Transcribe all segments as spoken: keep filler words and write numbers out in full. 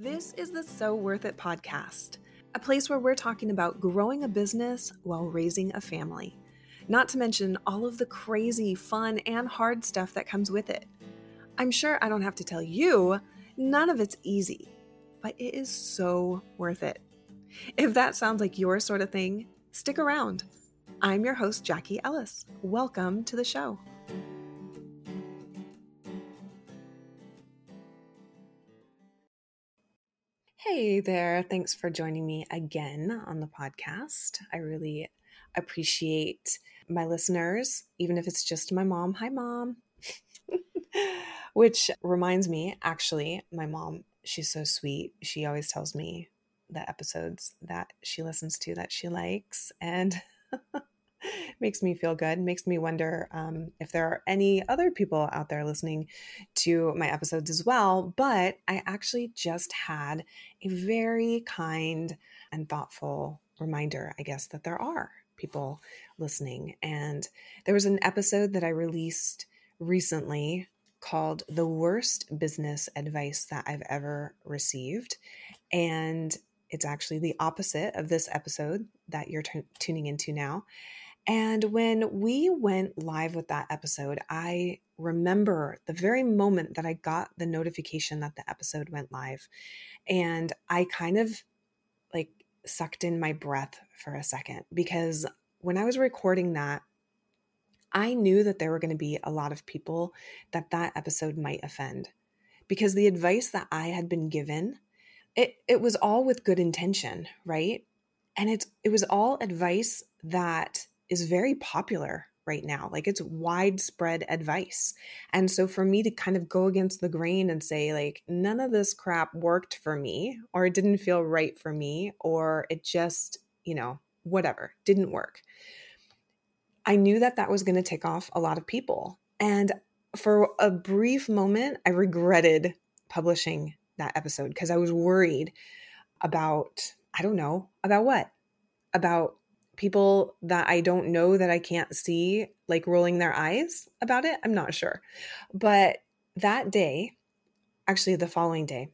This is the So Worth It podcast, a place where we're talking about growing a business while raising a family, not to mention all of the crazy, fun, and hard stuff that comes with it. I'm sure I don't have to tell you, none of it's easy, but it is so worth it. If that sounds like your sort of thing, stick around. I'm your host, Jackie Ellis. Welcome to the show. Hey there. Thanks for joining me again on the podcast. I really appreciate my listeners, even if it's just my mom. Hi, Mom. Which reminds me, actually, my mom, she's so sweet. She always tells me the episodes that she listens to that she likes and makes me feel good. Makes me wonder um, if there are any other people out there listening to my episodes as well. But I actually just had a very kind and thoughtful reminder, I guess, that there are people listening. And there was an episode that I released recently called The Worst Business Advice That I've Ever Received. And it's actually the opposite of this episode that you're t- tuning into now. And when we went live with that episode, I remember the very moment that I got the notification that the episode went live. And I kind of like sucked in my breath for a second, because when I was recording that, I knew that there were going to be a lot of people that that episode might offend, because the advice that I had been given, It it was all with good intention, right? And it's it was all advice that is very popular right now. Like, it's widespread advice. And so for me to kind of go against the grain and say, like, none of this crap worked for me, or it didn't feel right for me, or it just, you know, whatever, didn't work. I knew that that was going to tick off a lot of people. And for a brief moment, I regretted publishing that episode, because I was worried about, I don't know, about what? About people that I don't know, that I can't see, like rolling their eyes about it. I'm not sure. But that day, actually the following day,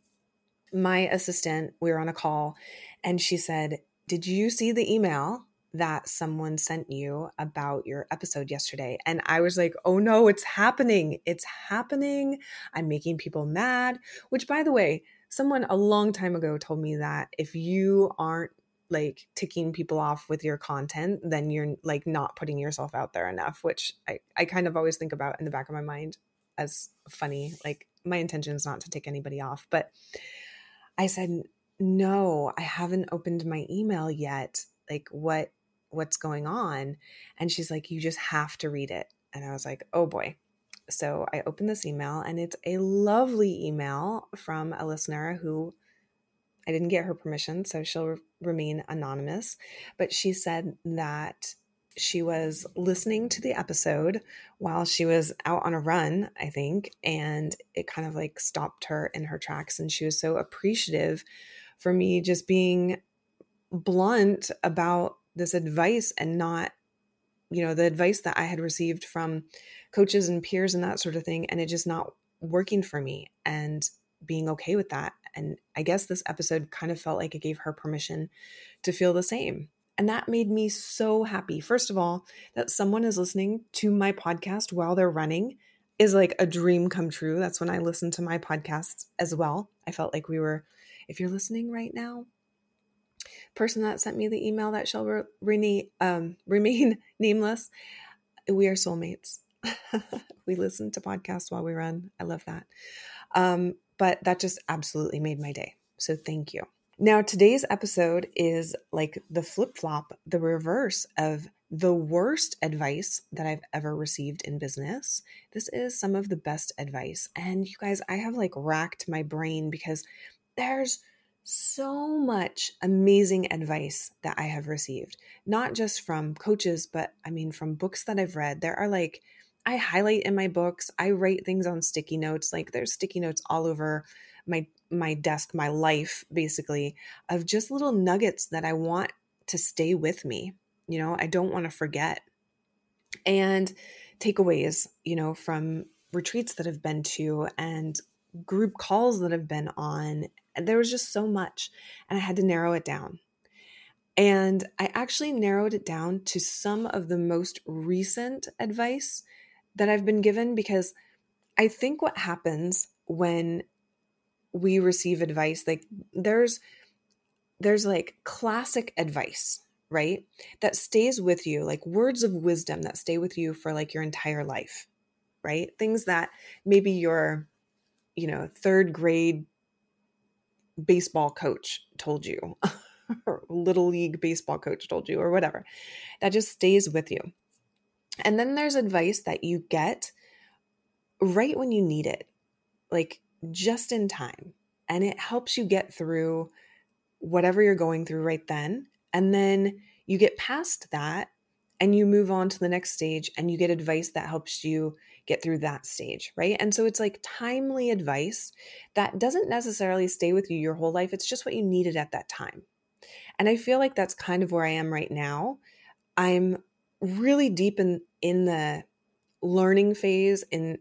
my assistant, we were on a call, and she said, "Did you see the email that someone sent you about your episode yesterday?" And I was like, oh no, it's happening. It's happening. I'm making people mad, which, by the way, someone a long time ago told me that if you aren't like ticking people off with your content, then you're like not putting yourself out there enough, which I, I kind of always think about in the back of my mind as funny. Like, my intention is not to tick anybody off, but I said, no, I haven't opened my email yet. Like, what? what's going on? And she's like, you just have to read it. And I was like, oh boy. So I opened this email, and it's a lovely email from a listener who, I didn't get her permission, so she'll re- remain anonymous. But she said that she was listening to the episode while she was out on a run, I think. And it kind of like stopped her in her tracks. And she was so appreciative for me just being blunt about this advice, and not, you know, the advice that I had received from coaches and peers and that sort of thing, and it just not working for me, and being okay with that. And I guess this episode kind of felt like it gave her permission to feel the same. And that made me so happy. First of all, that someone is listening to my podcast while they're running is like a dream come true. That's when I listen to my podcasts as well. I felt like we were, if you're listening right now, person that sent me the email that shall re- rene- um, remain nameless, we are soulmates. We listen to podcasts while we run. I love that. Um, but that just absolutely made my day. So thank you. Now, today's episode is like the flip-flop, the reverse of the worst advice that I've ever received in business. This is some of the best advice. And you guys, I have like racked my brain, because there's so much amazing advice that I have received, not just from coaches, but I mean, from books that I've read. There are like, I highlight in my books, I write things on sticky notes. Like, there's sticky notes all over my, my desk, my life, basically, of just little nuggets that I want to stay with me. You know, I don't want to forget. And takeaways, you know, from retreats that I've been to, and group calls that I've been on, And there was just so much, and I had to narrow it down. And I actually narrowed it down to some of the most recent advice that I've been given, because I think what happens when we receive advice, like there's there's like classic advice, right? That stays with you, like words of wisdom that stay with you for like your entire life, right? Things that maybe your, you know, third grade baseball coach told you, or little league baseball coach told you, or whatever, that just stays with you. And then there's advice that you get right when you need it, like just in time. And it helps you get through whatever you're going through right then. And then you get past that and you move on to the next stage and you get advice that helps you get through that stage, right? And so it's like timely advice that doesn't necessarily stay with you your whole life. It's just what you needed at that time. And I feel like that's kind of where I am right now. I'm really deep in, in the learning phase, in,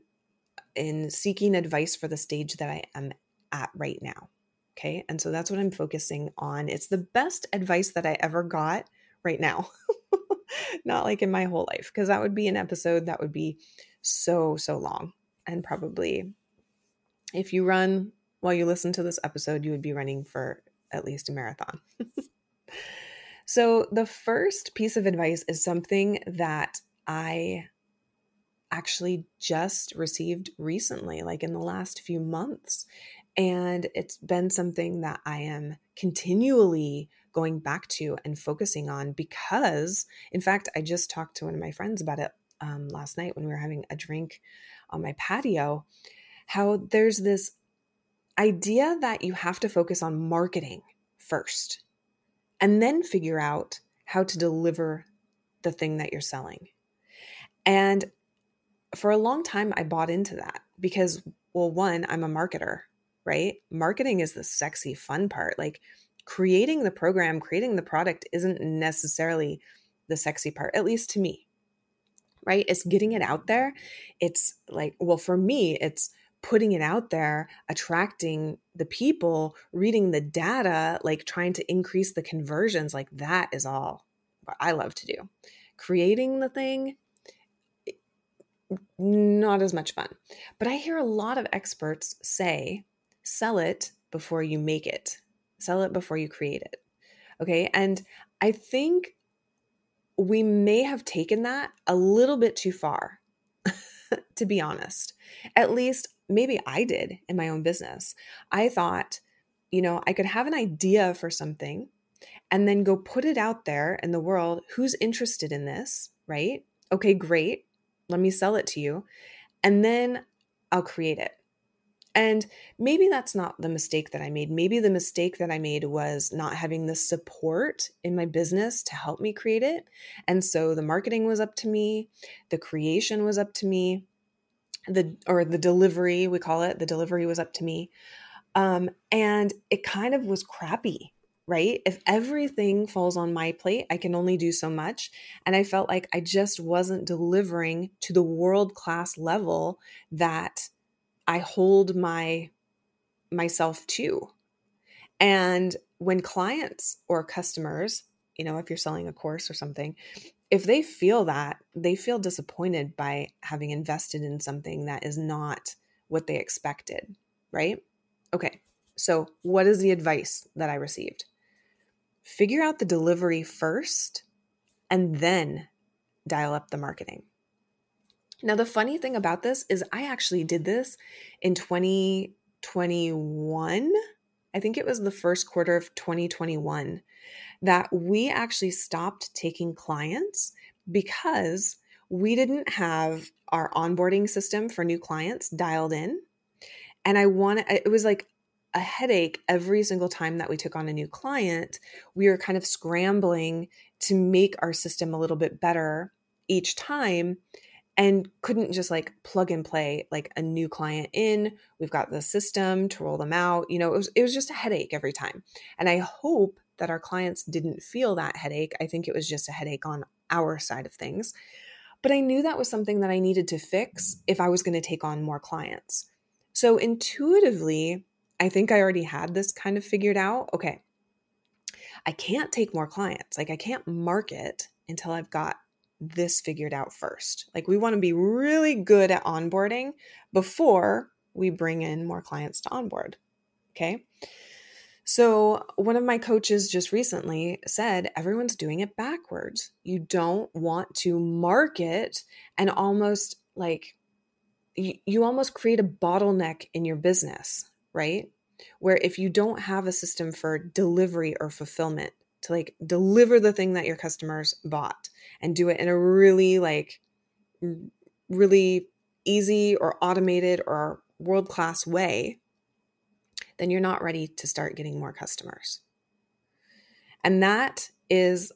in seeking advice for the stage that I am at right now. Okay. And so that's what I'm focusing on. It's the best advice that I ever got right now. Not like in my whole life, because that would be an episode that would be so, so long. And probably if you run while you listen to this episode, you would be running for at least a marathon. So the first piece of advice is something that I actually just received recently, like in the last few months. And it's been something that I am continually going back to and focusing on because, in fact, I just talked to one of my friends about it um, last night when we were having a drink on my patio, how there's this idea that you have to focus on marketing first and then figure out how to deliver the thing that you're selling. And for a long time, I bought into that because, well, one, I'm a marketer, right? Marketing is the sexy, fun part. Like creating the program, creating the product isn't necessarily the sexy part, at least to me, right? It's getting it out there. It's like, well, for me, it's putting it out there, attracting the people, reading the data, like trying to increase the conversions. Like that is all what I love to do. Creating the thing, not as much fun. But I hear a lot of experts say, sell it before you make it. Sell it before you create it. Okay. And I think we may have taken that a little bit too far, to be honest. At least maybe I did in my own business. I thought, you know, I could have an idea for something and then go put it out there in the world. Who's interested in this, right? Okay, great. Let me sell it to you. And then I'll create it. And maybe that's not the mistake that I made. Maybe the mistake that I made was not having the support in my business to help me create it. And so the marketing was up to me. The creation was up to me. The, or the delivery, we call it, the delivery was up to me. Um, and it kind of was crappy, right? If everything falls on my plate, I can only do so much. And I felt like I just wasn't delivering to the world-class level that I hold my myself to. And when clients or customers, you know, if you're selling a course or something, if they feel that, they feel disappointed by having invested in something that is not what they expected, right? Okay. So what is the advice that I received? Figure out the delivery first and then dial up the marketing. Now, the funny thing about this is I actually did this in twenty twenty-one. I think it was the first quarter of twenty twenty-one that we actually stopped taking clients because we didn't have our onboarding system for new clients dialed in. And I wanted, it was like a headache every single time that we took on a new client. We were kind of scrambling to make our system a little bit better each time. And couldn't just like plug and play like a new client in. We've got the system to roll them out. You know, it was, it was just a headache every time. And I hope that our clients didn't feel that headache. I think it was just a headache on our side of things. But I knew that was something that I needed to fix if I was going to take on more clients. So intuitively, I think I already had this kind of figured out. Okay, I can't take more clients. Like I can't market until I've got this figured out first. Like we want to be really good at onboarding before we bring in more clients to onboard. Okay. So one of my coaches just recently said, everyone's doing it backwards. You don't want to market and almost like you, you almost create a bottleneck in your business, right? Where if you don't have a system for delivery or fulfillment to like deliver the thing that your customers bought and do it in a really like really easy or automated or world-class way, then you're not ready to start getting more customers. And that is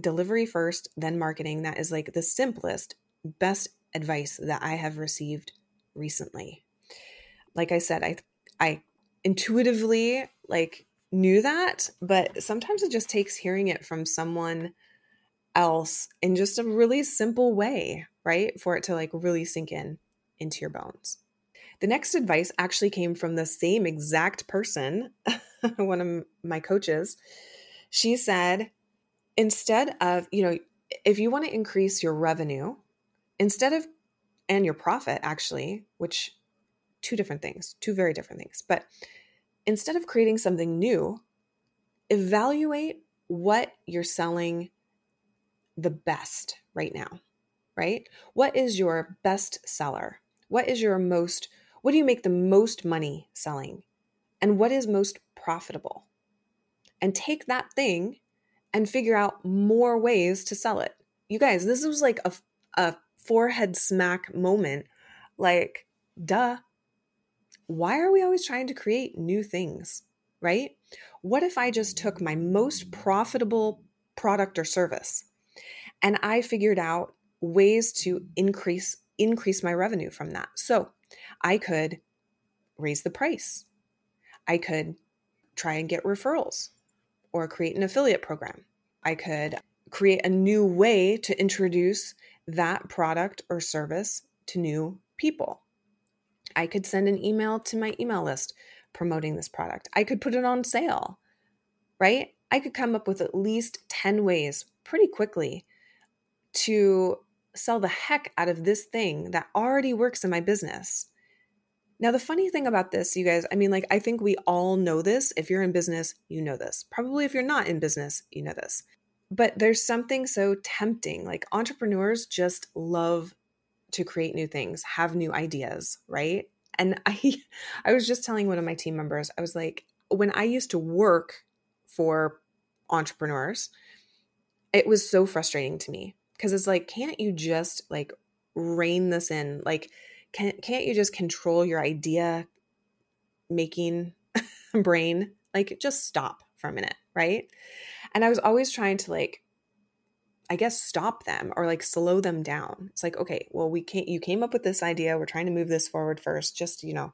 delivery first, then marketing. That is like the simplest, best advice that I have received recently. Like I said, I I intuitively like knew that, but sometimes it just takes hearing it from someone else in just a really simple way, right? For it to like really sink in into your bones. The next advice actually came from the same exact person, one of my coaches. She said, instead of, you know, if you want to increase your revenue, instead of, and your profit actually, which two different things, two very different things, but instead of creating something new, evaluate what you're selling the best right now, right? What is your best seller? What is your most What do you make the most money selling? And what is most profitable? And take that thing and figure out more ways to sell it. You guys, this was like a, a forehead smack moment. Like, duh. Why are we always trying to create new things, right? What if I just took my most profitable product or service and I figured out ways to increase increase my revenue from that? So I could raise the price. I could try and get referrals or create an affiliate program. I could create a new way to introduce that product or service to new people. I could send an email to my email list promoting this product. I could put it on sale, right? I could come up with at least ten ways pretty quickly to sell the heck out of this thing that already works in my business. Now, the funny thing about this, you guys, I mean, like, I think we all know this. If you're in business, you know this. Probably if you're not in business, you know this. But there's something so tempting. Like, entrepreneurs just love to create new things, have new ideas, right? And I, I was just telling one of my team members, I was like, when I used to work for entrepreneurs, it was so frustrating to me. Because it's like, can't you just like rein this in? Like, can, can't you just control your idea making brain? Like, just stop for a minute, right? And I was always trying to like, I guess, stop them or like slow them down. It's like, okay, well, we can't, you came up with this idea. We're trying to move this forward first. Just, you know,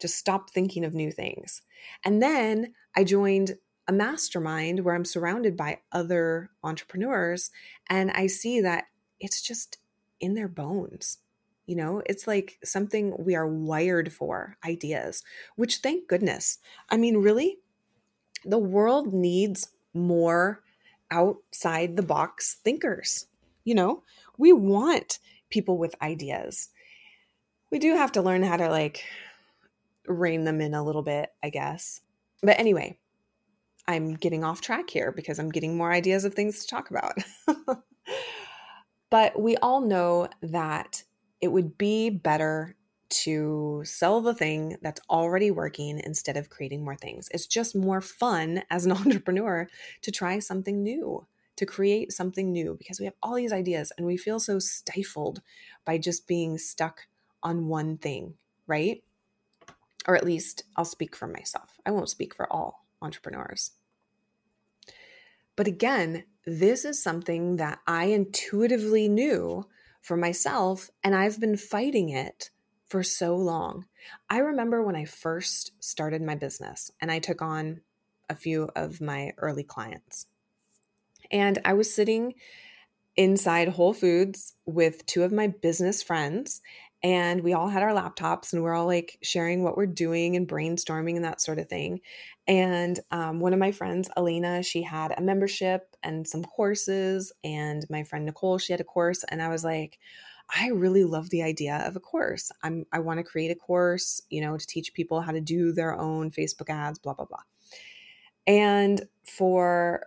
just stop thinking of new things. And then I joined a mastermind where I'm surrounded by other entrepreneurs. And I see that it's just in their bones. You know, it's like something we are wired for, ideas, which thank goodness. I mean, really, the world needs more outside the box thinkers. You know, we want people with ideas. We do have to learn how to like rein them in a little bit, I guess. But anyway, I'm getting off track here because I'm getting more ideas of things to talk about. But we all know that it would be better to sell the thing that's already working instead of creating more things. It's just more fun as an entrepreneur to try something new, to create something new, because we have all these ideas and we feel so stifled by just being stuck on one thing, right? Or at least I'll speak for myself. I won't speak for all entrepreneurs. But again, this is something that I intuitively knew for myself, and I've been fighting it for so long. I remember when I first started my business and I took on a few of my early clients. And I was sitting inside Whole Foods with two of my business friends, And we all had our laptops and we're all like sharing what we're doing and brainstorming and that sort of thing. And um, one of my friends, Elena, she had a membership and some courses. And my friend Nicole, she had a course. And I was like, I really love the idea of a course. I'm, I want to create a course, you know, to teach people how to do their own Facebook ads, blah, blah, blah. And for,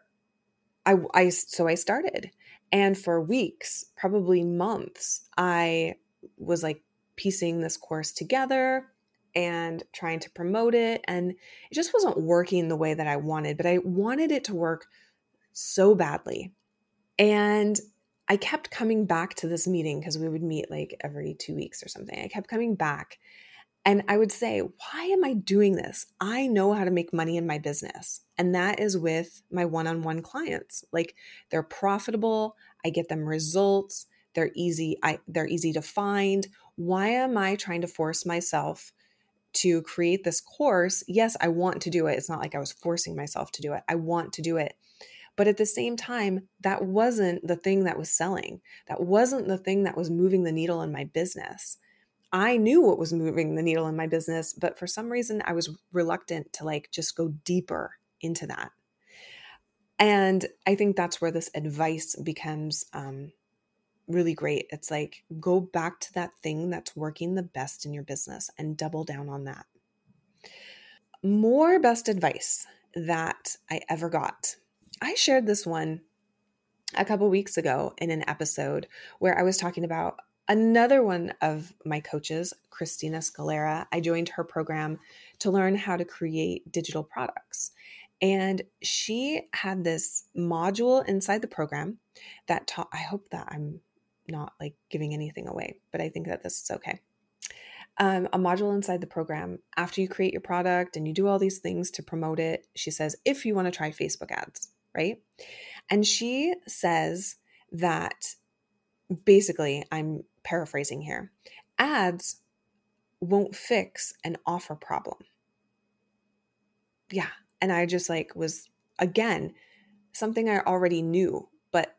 I, I, so I started, and for weeks, probably months, I was like piecing this course together and trying to promote it. And it just wasn't working the way that I wanted, but I wanted it to work so badly. And I kept coming back to this meeting because we would meet like every two weeks or something. I kept coming back and I would say, why am I doing this? I know how to make money in my business. And that is with my one-on-one clients. Like, they're profitable. I get them results. They're easy. I, they're easy to find. Why am I trying to force myself to create this course? Yes, I want to do it. It's not like I was forcing myself to do it. I want to do it. But at the same time, that wasn't the thing that was selling. That wasn't the thing that was moving the needle in my business. I knew what was moving the needle in my business, but for some reason I was reluctant to like just go deeper into that. And I think that's where this advice becomes um, really great. It's like, go back to that thing that's working the best in your business and double down on that. More best advice that I ever got. I shared this one a couple weeks ago in an episode where I was talking about another one of my coaches, Christina Scalera. I joined her program to learn how to create digital products. And she had this module inside the program that taught, I hope that I'm not like giving anything away, but I think that this is okay. Um, a module inside the program, after you create your product and you do all these things to promote it, she says, if you want to try Facebook ads, right? And she says that, basically, I'm paraphrasing here, ads won't fix an offer problem. Yeah. And I just like was, again, something I already knew, but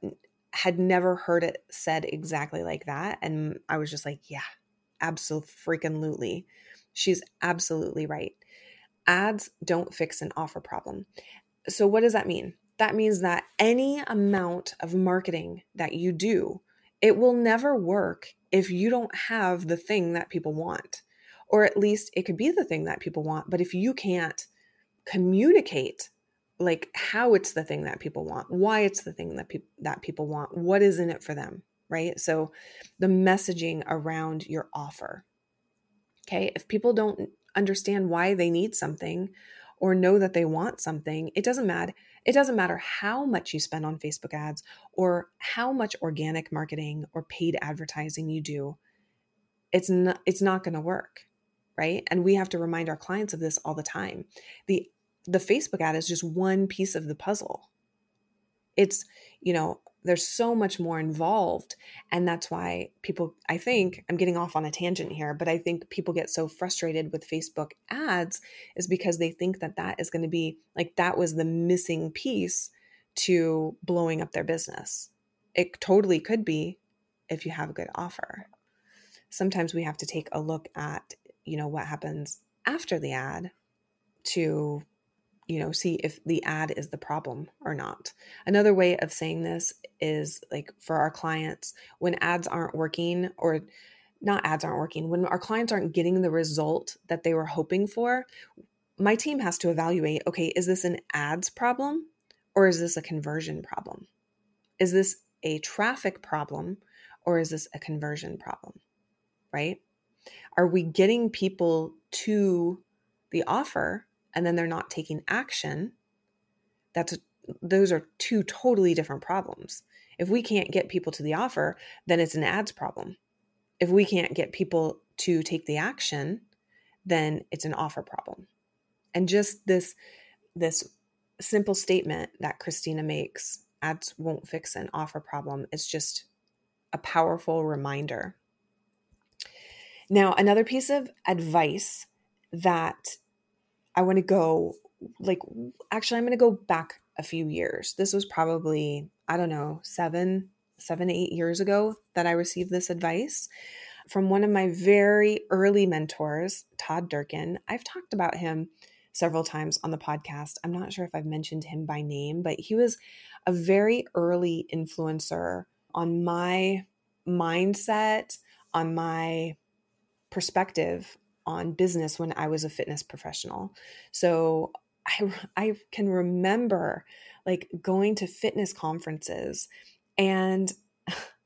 had never heard it said exactly like that. And I was just like, yeah, absolutely. She's absolutely right. Ads don't fix an offer problem. So what does that mean? That means that any amount of marketing that you do, it will never work if you don't have the thing that people want, or at least it could be the thing that people want. But if you can't communicate like how it's the thing that people want, why it's the thing that people, that people want, what is in it for them, right? So the messaging around your offer. Okay. If people don't understand why they need something or know that they want something, it doesn't matter. It doesn't matter how much you spend on Facebook ads or how much organic marketing or paid advertising you do. It's not, it's not going to work, right? And we have to remind our clients of this all the time. The, the Facebook ad is just one piece of the puzzle. It's, you know, there's so much more involved. And that's why people, I think, I'm getting off on a tangent here, but I think people get so frustrated with Facebook ads is because they think that that is going to be like, that was the missing piece to blowing up their business. It totally could be if you have a good offer. Sometimes we have to take a look at, you know, what happens after the ad to, you know, see if the ad is the problem or not. Another way of saying this is like for our clients, when ads aren't working or not ads aren't working, when our clients aren't getting the result that they were hoping for, my team has to evaluate, okay, is this an ads problem or is this a conversion problem? Is this a traffic problem or is this a conversion problem, right? Are we getting people to the offer and then they're not taking action? That's those are two totally different problems. If we can't get people to the offer, then it's an ads problem. If we can't get people to take the action, then it's an offer problem. And just this, this simple statement that Christina makes, ads won't fix an offer problem, it's just a powerful reminder. Now, another piece of advice that I want to go like, actually, I'm going to go back a few years. This was probably, I don't know, seven, seven, eight years ago that I received this advice. from one of my very early mentors, Todd Durkin. I've talked about him several times on the podcast. I'm not sure if I've mentioned him by name, but he was a very early influencer on my mindset, on my perspective on business when I was a fitness professional. So I, I can remember like going to fitness conferences, and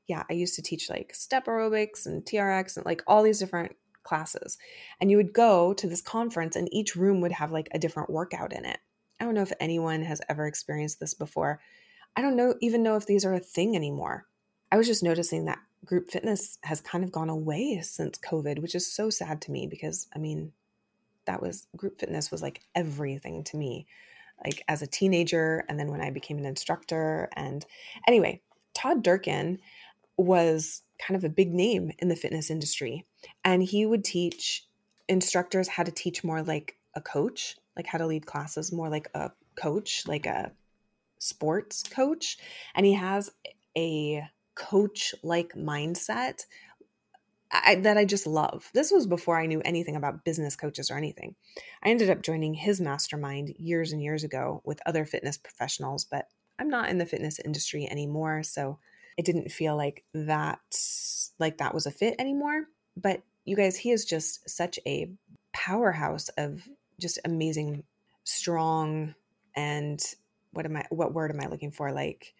yeah, I used to teach like step aerobics and T R X and like all these different classes. And you would go to this conference and each room would have like a different workout in it. I don't know if anyone has ever experienced this before. I don't know, even know if these are a thing anymore. I was just noticing that group fitness has kind of gone away since COVID, which is so sad to me because, I mean, that was group fitness was like everything to me, like as a teenager. And then when I became an instructor, and anyway, Todd Durkin was kind of a big name in the fitness industry. And he would teach instructors how to teach more like a coach, like how to lead classes more like a coach, like a sports coach. And he has a coach-like mindset I, that I just love. This was before I knew anything about business coaches or anything. I ended up joining his mastermind years and years ago with other fitness professionals, but I'm not in the fitness industry anymore. So it didn't feel like that, like that was a fit anymore. But you guys, he is just such a powerhouse of just amazing, strong, and what am I, what word am I looking for? Like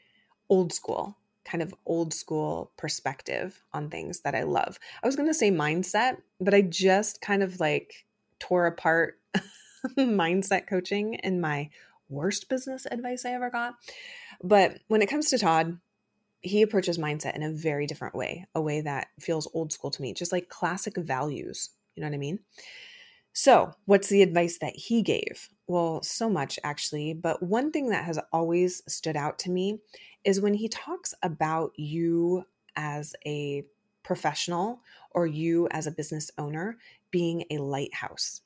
old school, kind of old school perspective on things that I love. I was going to say mindset, but I just kind of like tore apart mindset coaching in my worst business advice I ever got. But when it comes to Todd, he approaches mindset in a very different way, a way that feels old school to me, just like classic values. You know what I mean? So what's the advice that he gave? Well, so much actually, but one thing that has always stood out to me is when he talks about you as a professional or you as a business owner being a lighthouse.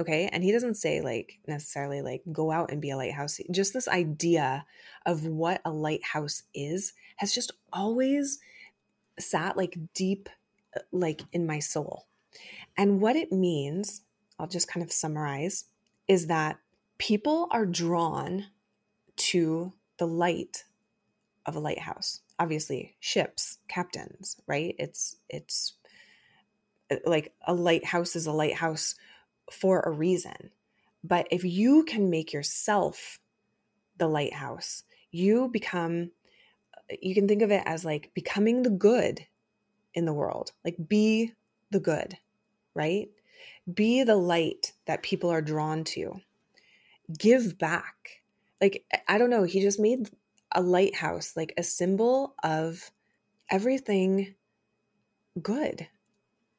Okay. And he doesn't say like necessarily like go out and be a lighthouse. Just this idea of what a lighthouse is has just always sat like deep, like in my soul. And what it means, I'll just kind of summarize, is that people are drawn to the light of a lighthouse. Obviously, ships, captains, right? It's, it's like a lighthouse is a lighthouse for a reason. But if you can make yourself the lighthouse, you become, you can think of it as like becoming the good in the world, like be the good, right? Be the light that people are drawn to. Give back. Like, I don't know, he just made a lighthouse, like a symbol of everything good.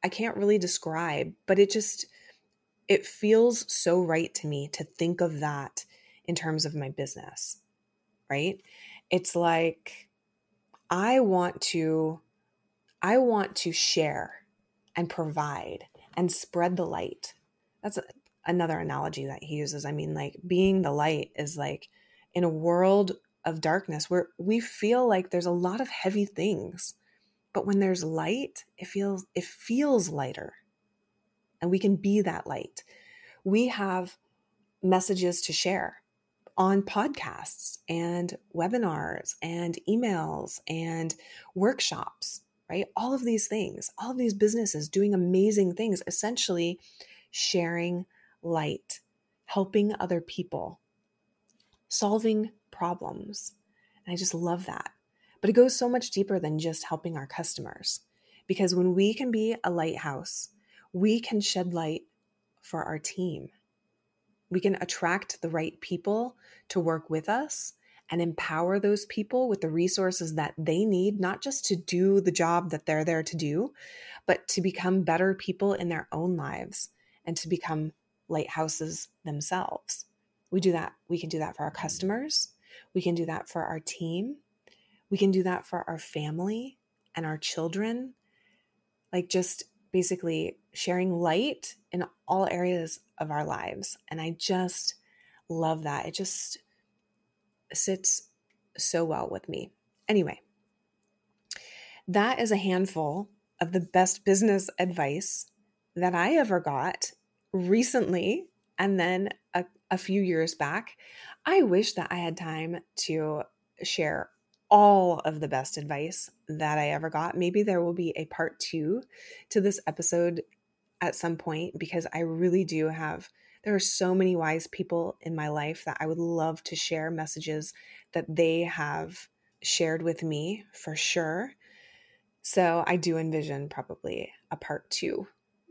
I can't really describe, but it just, it feels so right to me to think of that in terms of my business, right? It's like, I want to, I want to share and provide and spread the light. That's a, another analogy that he uses. I mean, like being the light is like in a world of darkness where we feel like there's a lot of heavy things, but when there's light, it feels, it feels lighter. And we can be that light. We have messages to share on podcasts and webinars and emails and workshops, right? All of these things, all of these businesses doing amazing things, essentially sharing light, helping other people, solving problems. And I just love that. But it goes so much deeper than just helping our customers, because when we can be a lighthouse, we can shed light for our team. We can attract the right people to work with us and empower those people with the resources that they need, not just to do the job that they're there to do, but to become better people in their own lives and to become lighthouses themselves. We do that. We can do that for our customers. We can do that for our team. We can do that for our family and our children. Like just basically sharing light in all areas of our lives. And I just love that. It just sits so well with me. Anyway, that is a handful of the best business advice that I ever got recently, and then a, a few years back. I wish that I had time to share all of the best advice that I ever got. Maybe there will be a part two to this episode at some point, because I really do have, there are so many wise people in my life that I would love to share messages that they have shared with me for sure. So I do envision probably a part two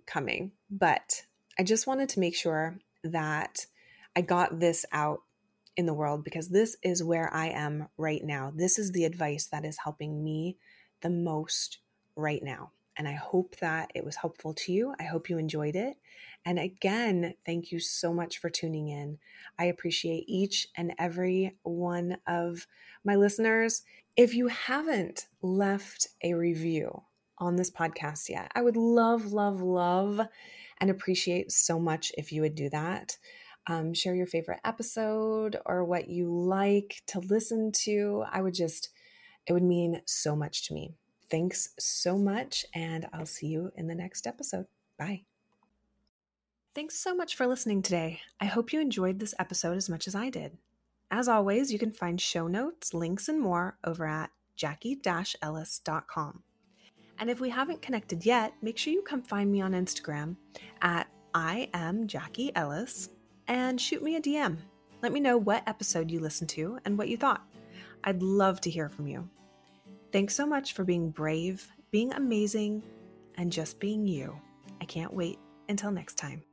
coming, but I just wanted to make sure that I got this out in the world, because this is where I am right now. This is the advice that is helping me the most right now. And I hope that it was helpful to you. I hope you enjoyed it. And again, thank you so much for tuning in. I appreciate each and every one of my listeners. If you haven't left a review on this podcast yet, I would love, love, love and appreciate so much if you would do that. Um, share your favorite episode or what you like to listen to. I would just, it would mean so much to me. Thanks so much, and I'll see you in the next episode. Bye. Thanks so much for listening today. I hope you enjoyed this episode as much as I did. As always, you can find show notes, links, and more over at jackie dash ellis dot com. And if we haven't connected yet, make sure you come find me on Instagram at I am Jackie Ellis and shoot me a D M. Let me know what episode you listened to and what you thought. I'd love to hear from you. Thanks so much for being brave, being amazing, and just being you. I can't wait until next time.